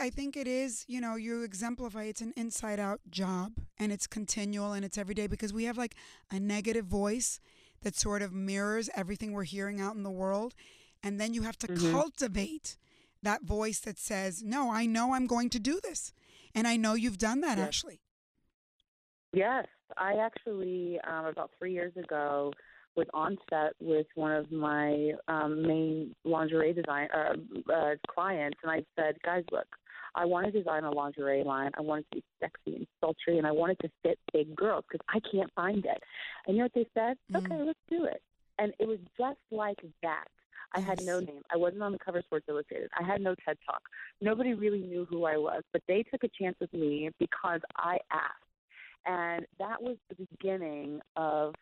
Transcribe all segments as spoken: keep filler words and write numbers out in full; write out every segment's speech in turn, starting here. I think it is, you know, you exemplify, it's an inside out job, and it's continual, and it's every day, because we have like a negative voice that sort of mirrors everything we're hearing out in the world. And then you have to mm-hmm. cultivate that voice that says, no, I know I'm going to do this. And I know you've done that, yes. Ashley. Yes. I actually, um, about three years ago, was on set with one of my um, main lingerie design uh, uh, clients. And I said, guys, look, I want to design a lingerie line. I want it to be sexy and sultry, and I want it to fit big girls because I can't find it. And you know what they said? Mm. Okay, let's do it. And it was just like that. I had no name. I wasn't on the cover of Sports Illustrated. I had no TED Talk. Nobody really knew who I was, but they took a chance with me because I asked. And that was the beginning of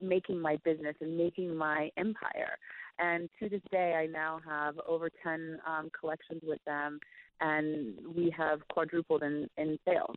making my business and making my empire. And to this day, I now have over ten um, collections with them, and we have quadrupled in, in sales.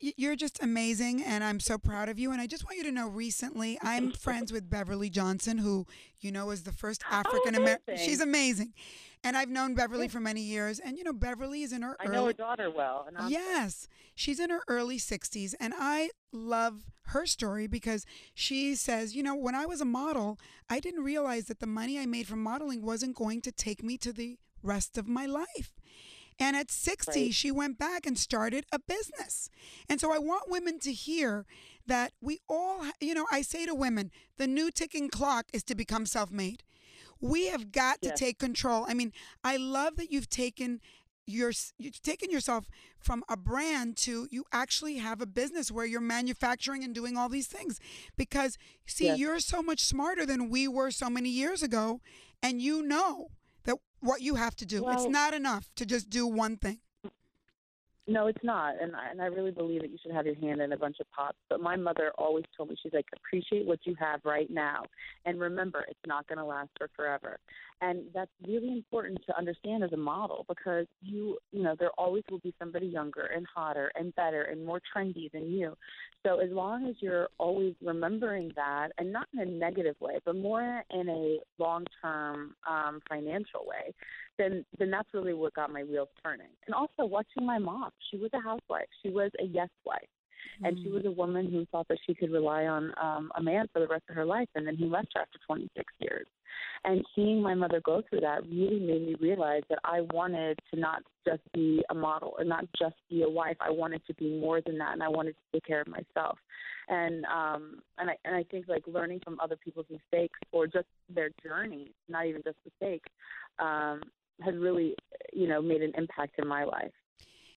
You're just amazing, and I'm so proud of you. And I just want you to know, recently, I'm friends with Beverly Johnson, who, you know, is the first African-American. Oh, she's amazing. And I've known Beverly for many years. And, you know, Beverly is in her I early... I know her daughter well. And yes. She's in her early sixties. And I love her story because she says, you know, when I was a model, I didn't realize that the money I made from modeling wasn't going to take me to the rest of my life. And at sixty, right. she went back and started a business. And so I want women to hear that we all, you know, I say to women, the new ticking clock is to become self-made. We have got yes. to take control. I mean, I love that you've taken your, you've taken yourself from a brand to you actually have a business where you're manufacturing and doing all these things. Because, see, yes. you're so much smarter than we were so many years ago, and you know that what you have to do. Well, it's not enough to just do one thing. No, it's not. And I, and I really believe that you should have your hand in a bunch of pots. But my mother always told me, she's like, appreciate what you have right now. And remember, it's not going to last for forever. And that's really important to understand as a model, because you, you know, there always will be somebody younger and hotter and better and more trendy than you. So as long as you're always remembering that, and not in a negative way, but more in a long-term um, financial way, then then that's really what got my wheels turning. And also watching my mom. She was a housewife. She was a yes wife. Mm-hmm. And she was a woman who thought that she could rely on um, a man for the rest of her life, and then he left her after twenty-six years. And seeing my mother go through that really made me realize that I wanted to not just be a model and not just be a wife. I wanted to be more than that, and I wanted to take care of myself. And um, and I and I think, like, learning from other people's mistakes or just their journey, not even just mistakes, um, has really, you know, made an impact in my life.